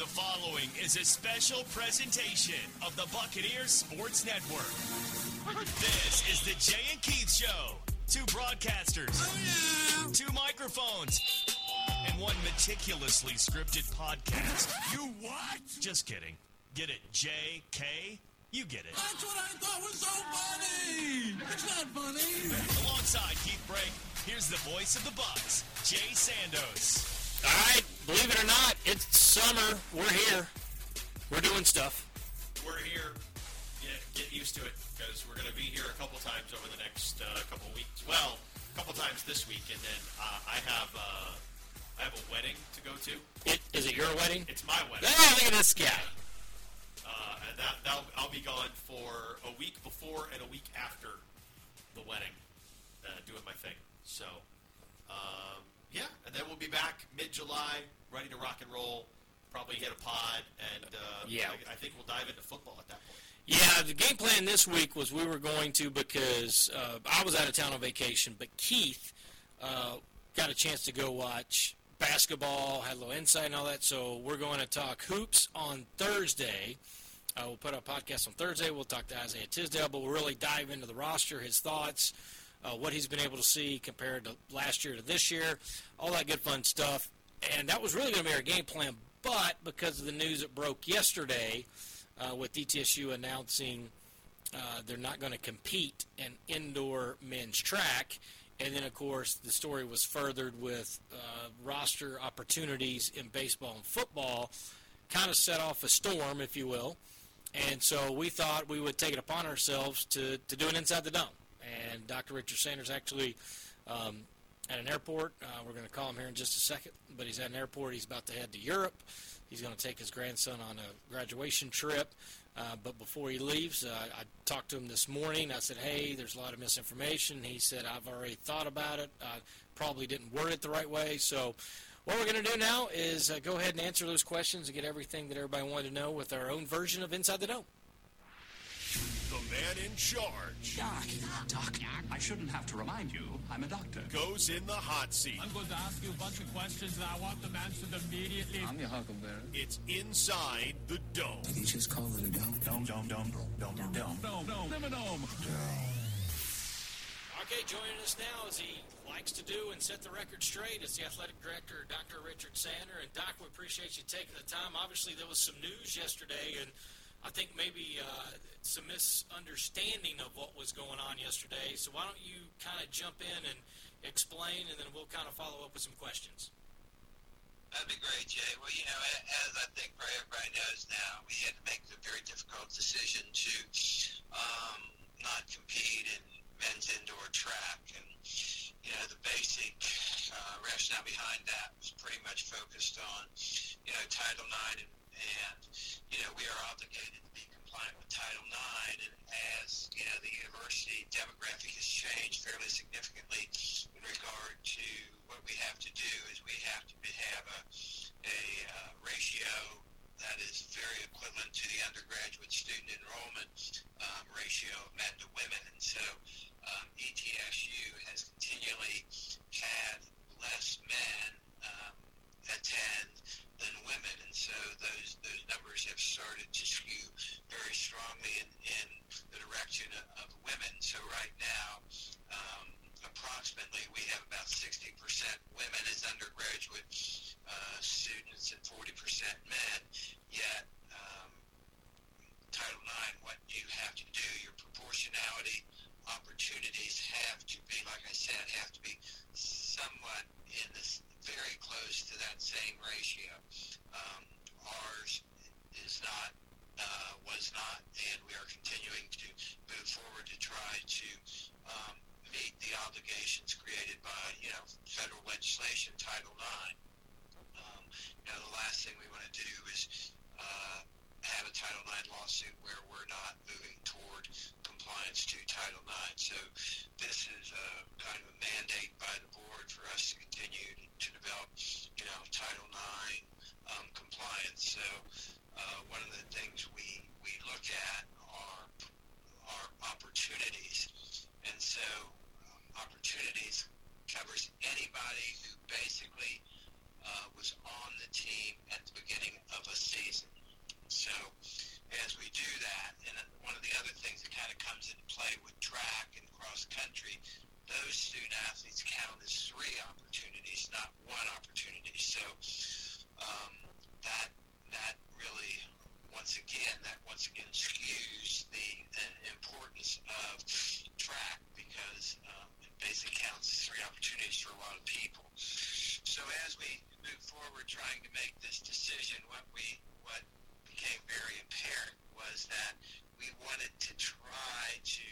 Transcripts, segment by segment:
The following is a special presentation of the Buccaneers Sports Network. This is the Jay and Keith Show. Two broadcasters, two microphones, and one meticulously scripted podcast. You what? Just kidding. Get it, JK? You get it. That's what I thought was so funny. It's not funny. Alongside Keith Break, here's the voice of the Bucs, Jay Sandoz. All right, believe it or not, it's summer. We're here. We're doing stuff. We're here. Yeah, get used to it, because we're going to be here a couple times over the next couple weeks. Well, a couple times this week, and then I have a wedding to go to. Is it your wedding? It's my wedding. Oh, look at this guy. And I'll be gone for a week before and a week after the wedding, doing my thing. So, yeah, and then we'll be back mid-July, ready to rock and roll, probably hit a pod, and I think we'll dive into football at that point. Yeah, the game plan this week was we were going to, because I was out of town on vacation, but Keith got a chance to go watch basketball, had a little insight and all that, so we're going to talk hoops on Thursday. We'll put up a podcast on Thursday. We'll talk to Isaiah Tisdale, but we'll really dive into the roster, his thoughts, what he's been able to see compared to last year to this year, all that good fun stuff. And that was really going to be our game plan, but because of the news that broke yesterday with ETSU announcing they're not going to compete in indoor men's track, and then, of course, the story was furthered with roster opportunities in baseball and football, kind of set off a storm, if you will. And so we thought we would take it upon ourselves to do an Inside the Dome. And Dr. Richard Sander is actually at an airport. We're going to call him here in just a second, but he's at an airport. He's about to head to Europe. He's going to take his grandson on a graduation trip. But before he leaves, I talked to him this morning. I said, hey, there's a lot of misinformation. He said, I've already thought about it. I probably didn't word it the right way. So what we're going to do now is go ahead and answer those questions and get everything that everybody wanted to know with our own version of Inside the Dome. The man in charge. Doc, I shouldn't have to remind you, I'm a doctor. Goes in the hot seat. I'm going to ask you a bunch of questions and I want them answered immediately. I'm your huckleberry. It's Inside the Dome. I think she's called it a dome. Dome. Okay, joining us now, as he likes to do and set the record straight, is the athletic director, Dr. Richard Sander. And Doc, we appreciate you taking the time. Obviously, there was some news yesterday, and I think maybe some misunderstanding of what was going on yesterday. So why don't you kind of jump in and explain, and then we'll kind of follow up with some questions. That'd be great, Jay. Well, you know, as I think everybody knows now, we had to make the very difficult decision to not compete in men's indoor track. And, you know, the basic rationale behind that was pretty much focused on, you know, Title IX and, you know, we are obligated to be compliant with Title IX, and as, you know, the university demographic has changed fairly significantly in regard to what we have to do is we have to have a ratio that is very equivalent to the undergraduate student enrollment ratio of men to women, and so ETSU has continually had less men attend than women, and so those numbers have started to skew very strongly in the direction of women. So right now, approximately, we have about 60% women as undergraduate students and 40% men, yet Title IX, what you have to do, your proportionality opportunities have to be, like I said, have to be somewhat in this very close to that same ratio. Ours is not, was not, and we are continuing to move forward to try to meet the obligations created by, you know, federal legislation, Title IX. You know, the last thing we want to do is have a Title IX lawsuit where we're not moving toward compliance to Title IX. So this is a kind of a mandate by the board for us to continue to develop, you know, Title IX compliance. So one of the things we look at are opportunities. And so opportunities covers anybody who basically was on the team at the beginning of a season. opportunities for a lot of people. So as we move forward trying to make this decision, what became very apparent was that we wanted to try to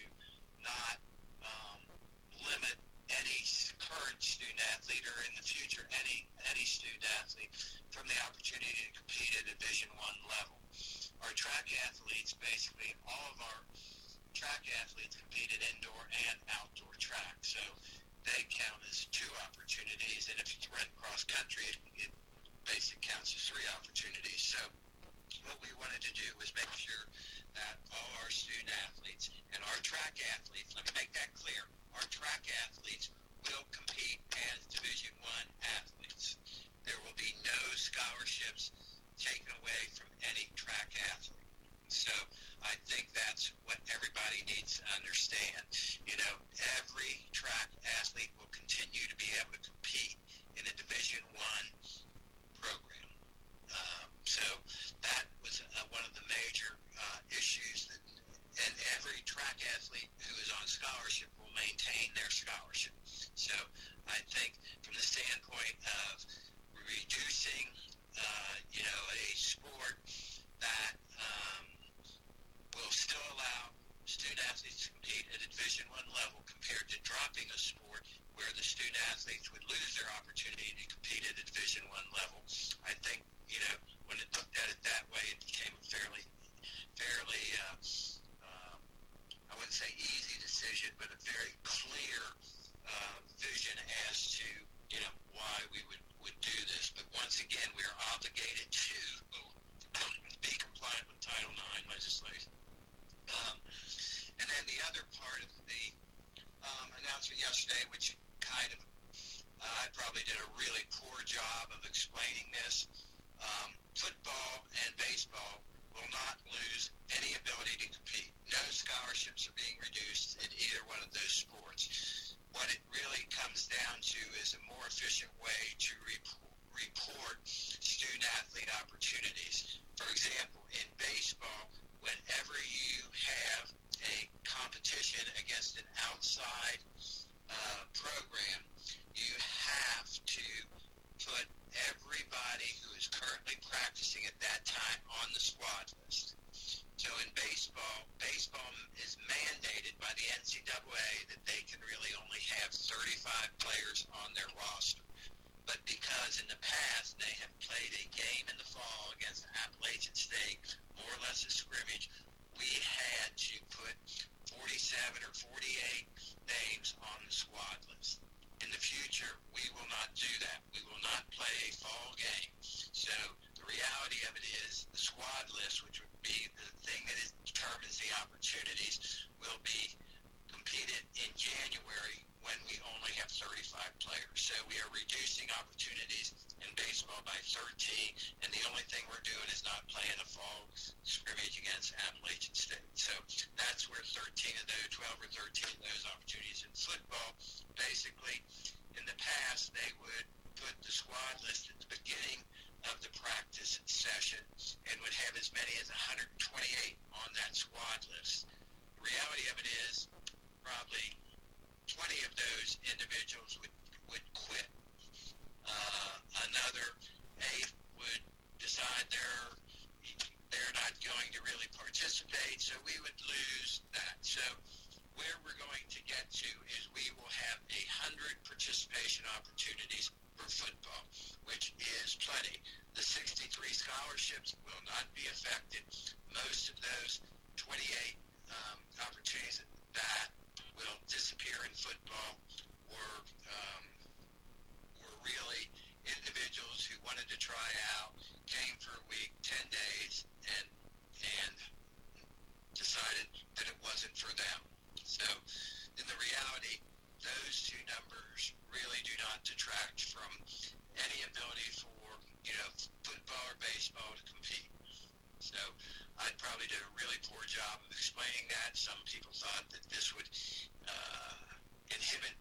not limit any current student athlete or in the future any student athlete from the opportunity to compete at a Division I level. Our track athletes, basically all of our track athletes competed indoor and outdoor track, so they count as two opportunities, and if it's run cross country, it basically counts as three opportunities. So what we wanted to do was make sure that all our student athletes and our track athletes, let me make that clear, our track athletes will compete as Division I athletes. There will be no scholarships taken away from any track athlete. So I think that's what everybody needs to understand. You know, every track athlete will continue to be able to compete in a Division I program. So that was one of the major issues that, and every track athlete who is on scholarship will maintain their scholarship. So I think from the standpoint of reducing, you know, a sport that will still allow student athletes to compete at a Division I level compared to dropping a sport where the student athletes would lose their opportunity to compete at a Division I level. I think, you know, when it looked at it that way, it became a fairly, I wouldn't say easy decision, but a very clear vision as to, you know, why we would do this. But once again, we are obligated to be compliant with Title IX legislation. And then the other part of the announcement yesterday, which kind of, I probably did a really poor job of explaining this, football and baseball will not lose any ability to compete. No scholarships are being reduced in either one of those sports. What it really comes down to is a more efficient way to report student-athlete opportunities. For example, in baseball, whenever you have a competition against an outside program, you have to put everybody who is currently practicing at that time on the squad list. So in baseball is mandated by the NCAA that they can really only have 35 players on their roster. But because in the past they have played a game in the fall against Appalachian State, more or less a scrimmage, we had to put 47 or 48 names on the squad list. In the future, we will not do that. We will not play a fall game. So the reality of it is the squad list, which would be the thing that determines the opportunities, will be competed in January when we only have 35 players. So we are reducing opportunities in baseball by 13, and the only thing we're doing is not playing a fall scrimmage against Appalachian State. So that's where 12 or 13 of those opportunities in football. Basically, in the past, they would put the squad list at the beginning of the practice session and would have as many as 128 on that squad list. The reality of it is probably 20 of those individuals would quit. Another 8 would decide they're not going to really participate, so we would lose that. So where we're going to get to is we will have 100 participation opportunities for football, which is plenty. The 63 scholarships will not be affected. Most of those 28 opportunities that will disappear in football were really individuals who wanted to try out, came for a week, 10 days, and decided that it wasn't for them. So in the reality, those two numbers really do not detract from any ability for, you know, football or baseball to compete. So I probably did a really poor job of explaining that. Some people thought that this would inhibit,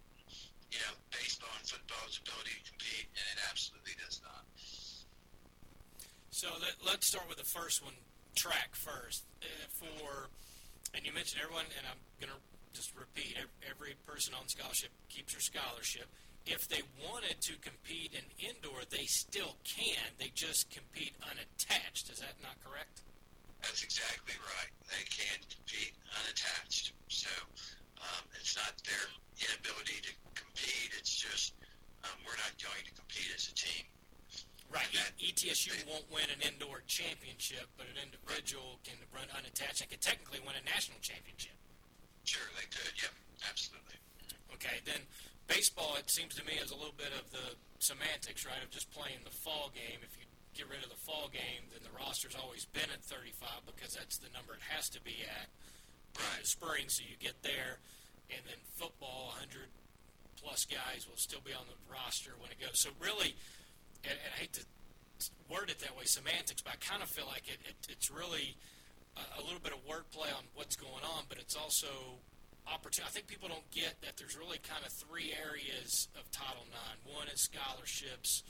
you know, baseball and football's ability to compete, and it absolutely does not. So let's start with the first one, track first. And you mentioned everyone, and I'm going to just repeat, every person on scholarship keeps your scholarship. if they wanted to compete in indoor, they still can. They just compete unattached. Is that not correct? That's exactly right. They can compete unattached. So it's not their inability to compete. It's just we're not going to compete as a team. Right. ETSU won't win an indoor championship, but an individual can run unattached and could technically win a national championship. Sure, they could. Yep, absolutely. Okay, then baseball, it seems to me, is a little bit of the semantics, right, of just playing the fall game. If you get rid of the fall game, then the roster's always been at 35 because that's the number it has to be at in the spring, so you get there. And then football, 100-plus guys will still be on the roster when it goes. So really, and I hate to word it that way, semantics, but I kind of feel like it's really a little bit of wordplay on what's going on, but it's also opportunity. I think people don't get that there's really kind of three areas of Title IX. One is scholarships.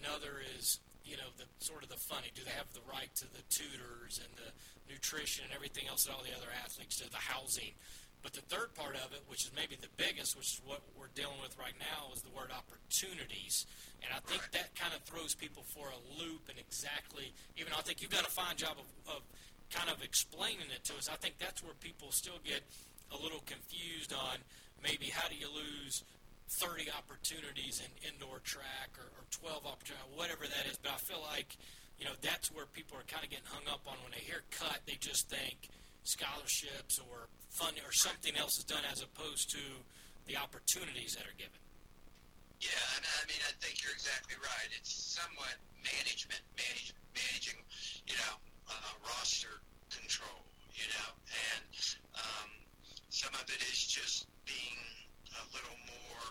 Another is, you know, the sort of the funny. Do they have the right to the tutors and the nutrition and everything else that all the other athletes do, the housing? But the third part of it, which is maybe the biggest, which is what we're dealing with right now, is the word opportunities. And I think that kind of throws people for a loop, and exactly, even though I think you've done a fine job of kind of explaining it to us, I think that's where people still get a little confused on maybe how do you lose 30 opportunities in indoor track or 12 opportunities, whatever that is. But I feel like, you know, that's where people are kind of getting hung up on. When they hear cut, they just think scholarships or funding or something else is done as opposed to the opportunities that are given. Yeah, and I mean, I think you're exactly right. It's somewhat managing, you know, roster control, you know, and some of it is just being a little more,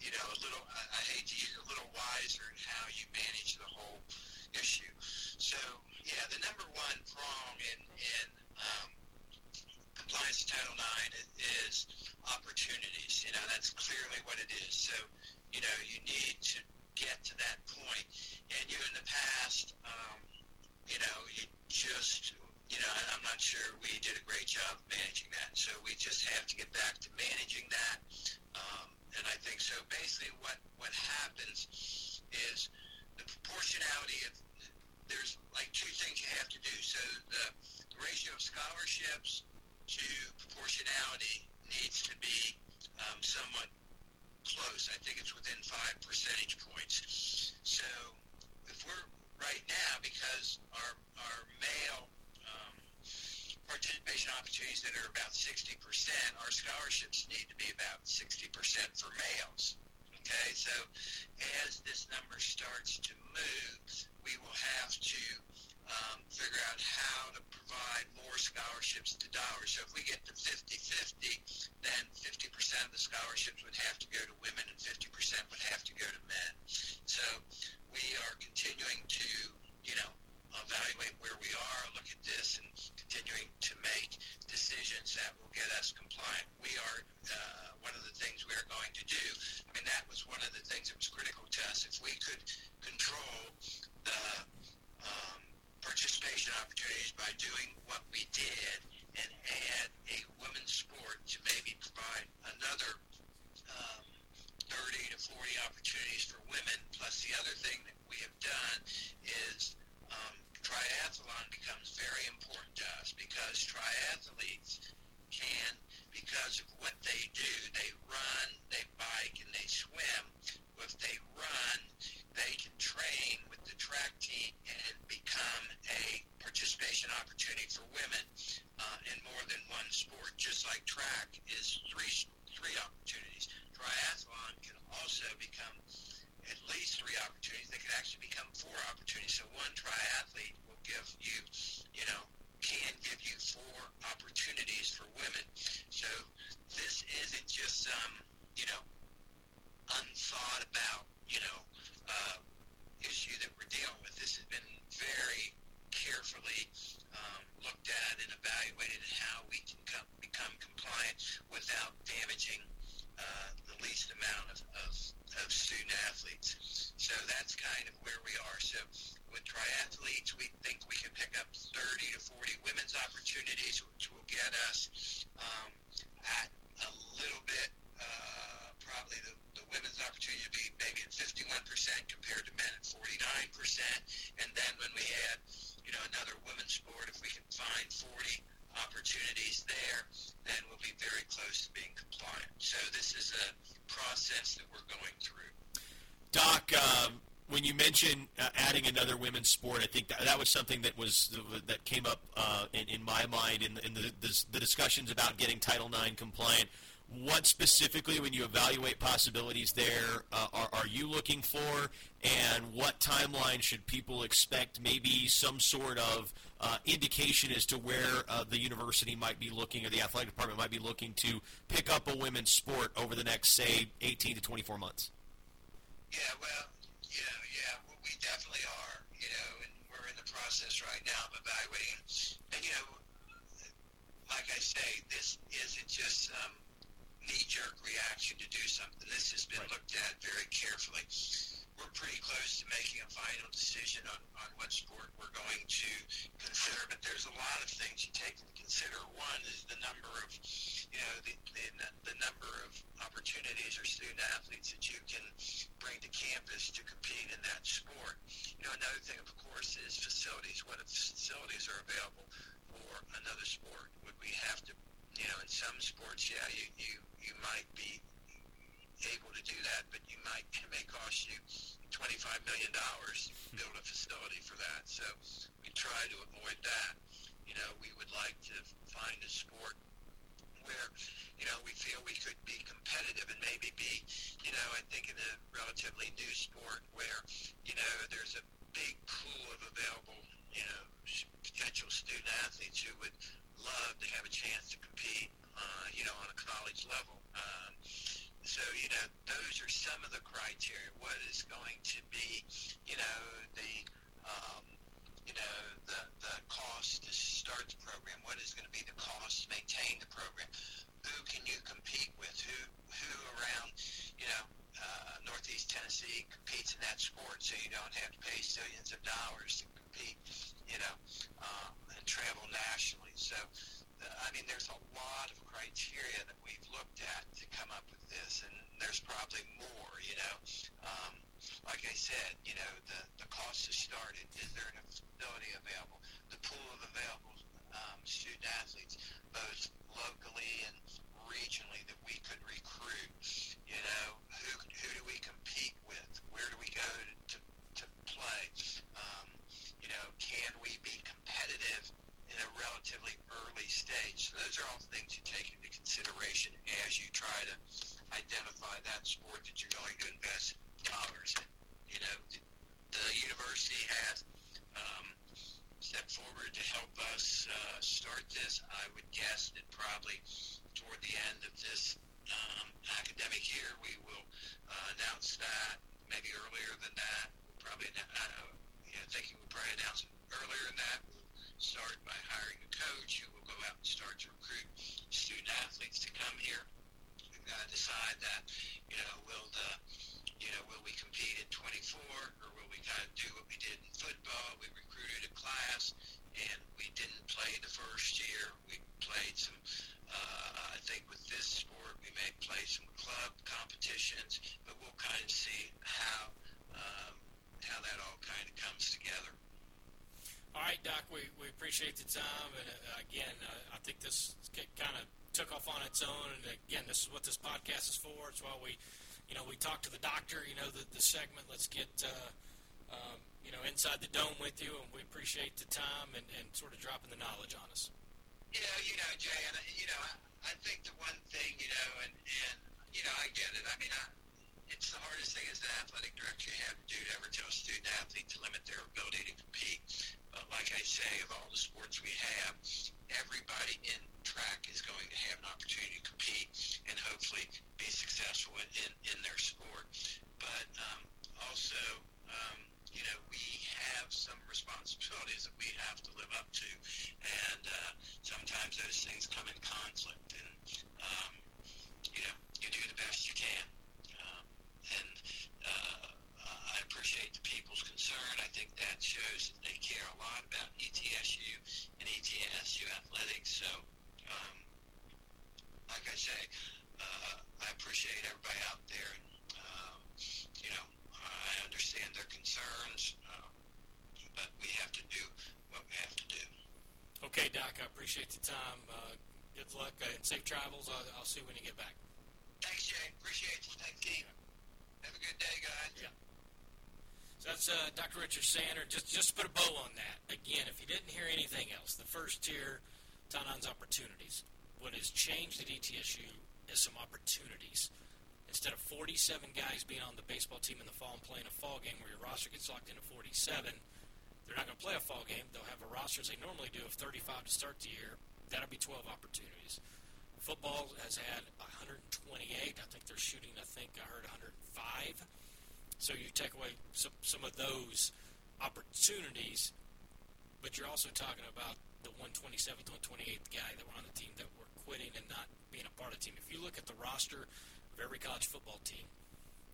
you know, a little, I hate to use it, a little wiser in how you manage the whole issue. So, yeah, the number one prong in compliance to Title IX is opportunities. You know, that's clearly what it is. So, you know, you need to get to that point. And you in the past, you know, you just, you know, I'm not sure we did a great job managing that. So we just have to get back to managing that. And I think so basically what happens is the proportionality of, there's like two things you have to do. So the ratio of scholarships to proportionality needs to be somewhat close. I think it's within 5 percentage points. So if we're right now, because our male participation opportunities that are about 60%, our scholarships need to be about 60% for males. Okay, so as this number starts to move, we will have to figure out how to provide more scholarships to dollars. So if we get to 50-50, then 50% of the scholarships would have to go to women and 50% would have to go to men. So we are continuing to, you know, evaluate where we are, look at this, and continuing to make decisions that will get us compliant. We are one of the things we are going to do. I mean, that was one of the things that was critical to us. If we could control the participation opportunities by doing what we did and add a women's sport to maybe provide another 30 to 40 opportunities for women, plus the other thing that we have done is triathlon becomes very important to us because triathletes can, because of what they do, they run, they bike, and they swim. If they run, they can train with the track team and become a participation opportunity for women in more than one sport. Just like track is three opportunities, triathlon can also become at least three opportunities. They could actually become four opportunities. So one triathlete will give you, you know, can give you four opportunities for women. So this isn't just some, you know, unthought about, you know, issue that we're dealing with. This has been very carefully looked at and evaluated how we can become compliant without damaging the least amount of student-athletes. So that's kind of where we are. So with triathletes, we think we can pick up 30 to 40 women's opportunities, which will get us at a little bit probably the women's opportunity to be big at 51% compared to men at 49%. And then when we had, another women's sport, if we can find 40 opportunities there, then we'll be very close to being compliant. So this is a process that we're going through. Doc, when you mentioned adding another women's sport, I think that was something that came up in my mind in the discussions about getting Title IX compliant. What specifically, when you evaluate possibilities there, are you looking for, and what timeline should people expect? Maybe some sort of indication as to where the university might be looking, or the athletic department might be looking to pick up a women's sport over the next, say, 18 to 24 months. Yeah, well, we definitely are, and we're in the process right now of evaluating. And, like I say, this isn't just some knee-jerk reaction to do something. This has been looked at very carefully. We're pretty close to making a final decision on what sport we're going to consider, but there's a lot of things you take into consider. One is the number of, the number of opportunities or student athletes that you can bring to campus to compete in that sport. Another thing, of course, is facilities. What if facilities are available for another sport? Would we have to, in some sports, you might be able to do that, but it may cost you $25 million to build a facility for that. So we try to avoid that. We would like to find a sport where, we feel we could be competitive and maybe be, I think in a relatively new sport where, there's a big pool of available, potential student athletes who would love to have a chance to compete, on a college level. So, those are some of the criteria. What is going to be, the cost to start the program? What is going to be the cost to maintain the program? Who can you compete with? Who around, Northeast Tennessee competes in that sport, so you don't have to pay zillions of dollars to compete, and travel nationally. So, there's a lot of criteria that we've looked at to come up with this, and there's probably more, Like I said, the cost has started. Is there a facility available? The pool of available student-athletes, both locally and regionally, that we could recruit, who do we compete with? Where do we go to play? Can we be competitive in a relatively early stage? So those are all things you take into consideration as you try to identify that sport that you're going to invest dollars in. The university has stepped forward to help us start this. I would guess that probably toward the end of this academic year we will announce that, maybe earlier than that. Probably, thinking we'll probably announce it earlier than that. Start by hiring a coach who will go out and start to recruit student athletes to come here. We've got to decide that, will we compete in 24, or will we kind of do what we did in football? We recruited a class, and we didn't play the first year. We played some, I think with this sport, we may play some club competitions, but we'll kind of see how that all kind of comes together. All right, Doc, we appreciate the time, and again, I think this kind of took off on its own, and again, this is what this podcast is for. It's why we, we talk to the doctor, the segment, let's get, inside the dome with you, and we appreciate the time and sort of dropping the knowledge on us. Jay, and, I think the one thing, and I get it, it's the hardest thing as an athletic director you have to do to ever tell a student athlete to limit their ability to compete. But like I say, of all the sports we have, everybody in track is going to have an opportunity to compete and hopefully be successful in their sport. But also, we have some responsibilities that we have to live up to, and sometimes those things come in conflict. And, you do the best you can. I appreciate the people's concern. I think that shows that they care a lot about ETSU and ETSU athletics. So, like I say, I appreciate everybody out there. I understand their concerns, but we have to do what we have to do. Okay, Doc, I appreciate the time. Good luck and safe travels. I'll see you when you get back. Thanks, Jay. Appreciate you. Thanks, Keith. Yeah. Have a good day, guys. Yeah. So that's Dr. Richard Sander. Just put a bow on that. Again, if you didn't hear anything else, the first tier, Tanan's opportunities. What has changed at ETSU is some opportunities. Instead of 47 guys being on the baseball team in the fall and playing a fall game where your roster gets locked into 47, they're not going to play a fall game. They'll have a roster as they normally do of 35 to start the year. That'll be 12 opportunities. Football has had 128. I think they're shooting, I heard 105. So you take away some of those opportunities, but you're also talking about the 127th, 128th guy that were on the team that were quitting and not being a part of the team. If you look at the roster of every college football team,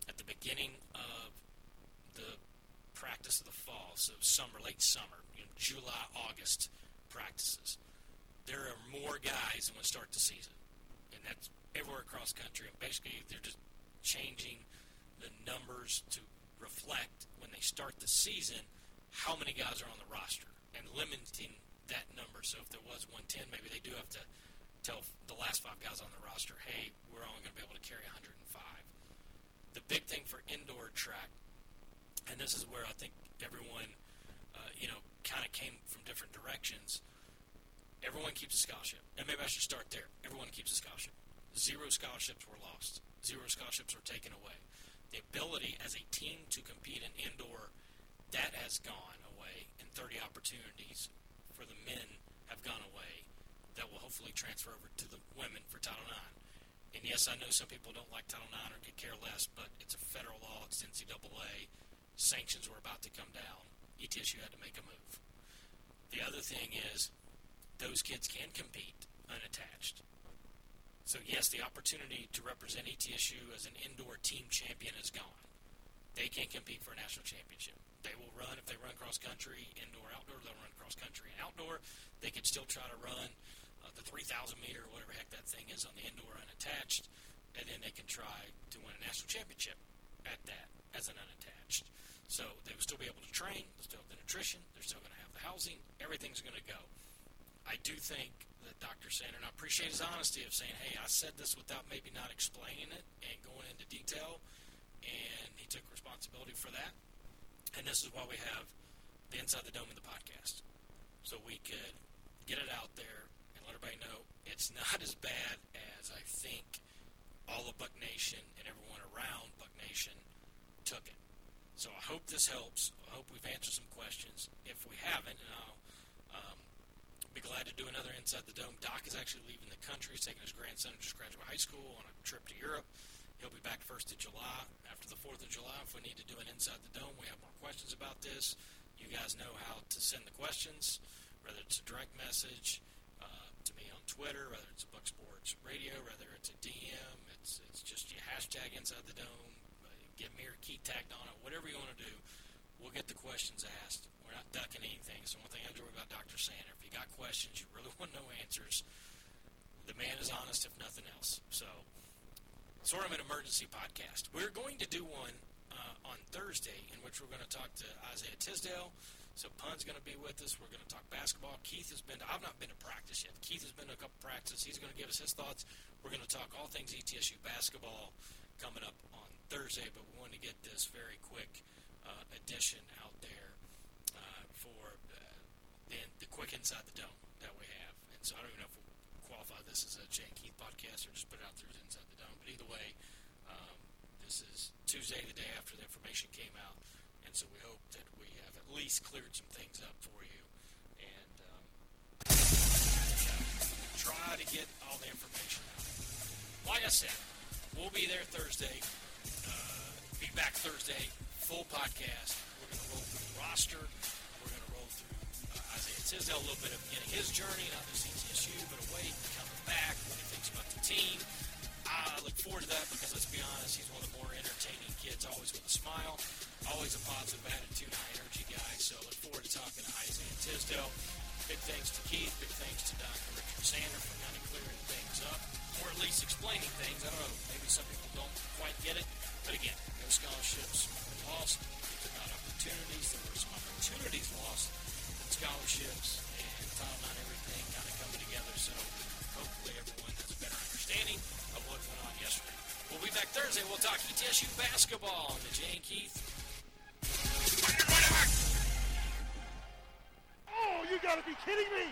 at the beginning of the practice of the fall, so summer, late summer, July, August practices, there are more guys than when we start the season. And that's everywhere across the country. And basically, they're just changing the numbers to reflect when they start the season how many guys are on the roster and limiting that number. So if there was 110, maybe they do have to tell the last five guys on the roster, hey, we're only going to be able to carry 105. The big thing for indoor track, and this is where I think everyone, kind of came from different directions, everyone keeps a scholarship. And maybe I should start there. Everyone keeps a scholarship. Zero scholarships were lost. Zero scholarships were taken away. The ability as a team to compete in indoor, that has gone away. And 30 opportunities for the men have gone away that will hopefully transfer over to the women for Title IX. And, yes, I know some people don't like Title IX or could care less, but it's a federal law. It's NCAA. Sanctions were about to come down. ETSU had to make a move. The other thing is, those kids can compete unattached. So, yes, the opportunity to represent ETSU as an indoor team champion is gone. They can't compete for a national championship. They will run if they run cross-country, indoor, outdoor, they'll run cross-country. Outdoor, they can still try to run the 3,000-meter or whatever heck that thing is on the indoor unattached, and then they can try to win a national championship at that as an unattached. So they will still be able to train, they'll still have the nutrition, they're still going to have the housing, everything's going to go. I do think that Dr. Sander, and I appreciate his honesty of saying, hey, I said this without maybe not explaining it and going into detail, and he took responsibility for that. And this is why we have the Inside the Dome in the podcast, so we could get it out there and let everybody know it's not as bad as I think all of Buck Nation and everyone around Buck Nation took it. So I hope this helps. I hope we've answered some questions. If we haven't, and I'll be glad to do another Inside the Dome. Doc is actually leaving the country. He's taking his grandson who just graduated high school on a trip to Europe. He'll be back 1st of July. After the 4th of July, if we need to do an Inside the Dome, we have more questions about this. You guys know how to send the questions, whether it's a direct message to me on Twitter, whether it's a Buck Sports Radio, whether it's a DM, it's just your hashtag Inside the Dome, get me or Keith tagged on it, whatever you want to do. We'll get the questions asked. We're not ducking anything. So one thing I enjoy about Dr. Sander, if you got questions, you really want to know answers, the man is honest if nothing else. So sort of an emergency podcast. We're going to do one on Thursday in which we're going to talk to Isaiah Tisdale. So Pun's going to be with us. We're going to talk basketball. I've not been to practice yet. Keith has been to a couple practices. He's going to give us his thoughts. We're going to talk all things ETSU basketball coming up on Thursday, but we want to get this very quick edition out there for the quick Inside the Dome that we have. And so I don't even know if we'll qualify this as a Jay and Keith podcast or just put it out there as Inside the Dome. But either way, this is Tuesday, the day after the information came out. And so we hope that we have at least cleared some things up for you. And try to get all the information out. Like I said, we'll be there Thursday. Be back Thursday, full podcast. We're going to roll through the roster. We're going to roll through Isaiah Tisdale, a little bit of his journey, not just ETSU, but away, coming back, what he thinks about the team. I look forward to that because, let's be honest, he's one of the more entertaining kids, always with a smile, always a positive attitude, high energy guy. So I look forward to talking to Isaiah Tisdale. Big thanks to Keith, big thanks to Dr. Richard Sander for kind of clearing things up. or at least explaining things. I don't know, maybe some people don't quite get it. But again, those scholarships were lost. There were not opportunities. There were some opportunities lost. And scholarships and Title IX, everything kind of coming together. So hopefully everyone has a better understanding of what went on yesterday. We'll be back Thursday. We'll talk ETSU basketball on the Jay and Keith. Oh, you got to be kidding me!